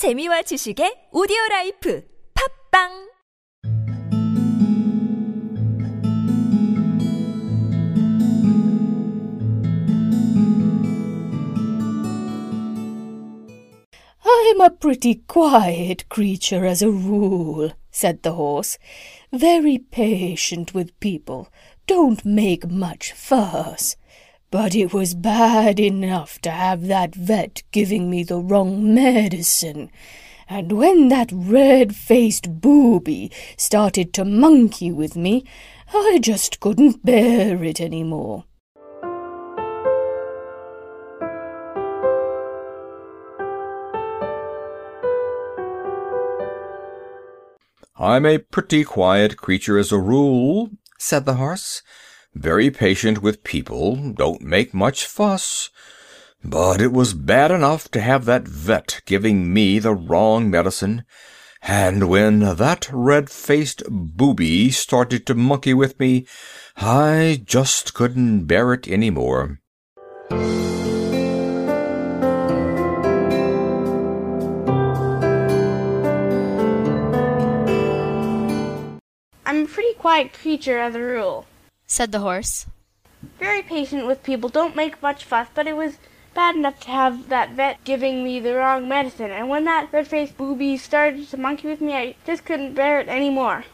재미와 지식의 오디오라이프 팟빵 I'm a pretty quiet creature as a rule, said the horse. Very patient with people. Don't make much fuss. But it was bad enough to have that vet giving me the wrong medicine. And when that red-faced booby started to monkey with me, I just couldn't bear it any more. I'm a pretty quiet creature as a rule, said the horse. Very patient with people, don't make much fuss. But it was bad enough to have that vet giving me the wrong medicine. And when that red-faced booby started to monkey with me, I just couldn't bear it any more. I'm a pretty quiet creature as a rule, said the horse. Very patient with people, don't make much fuss, but it was bad enough to have that vet giving me the wrong medicine, and when that red-faced booby started to monkey with me, I just couldn't bear it any more.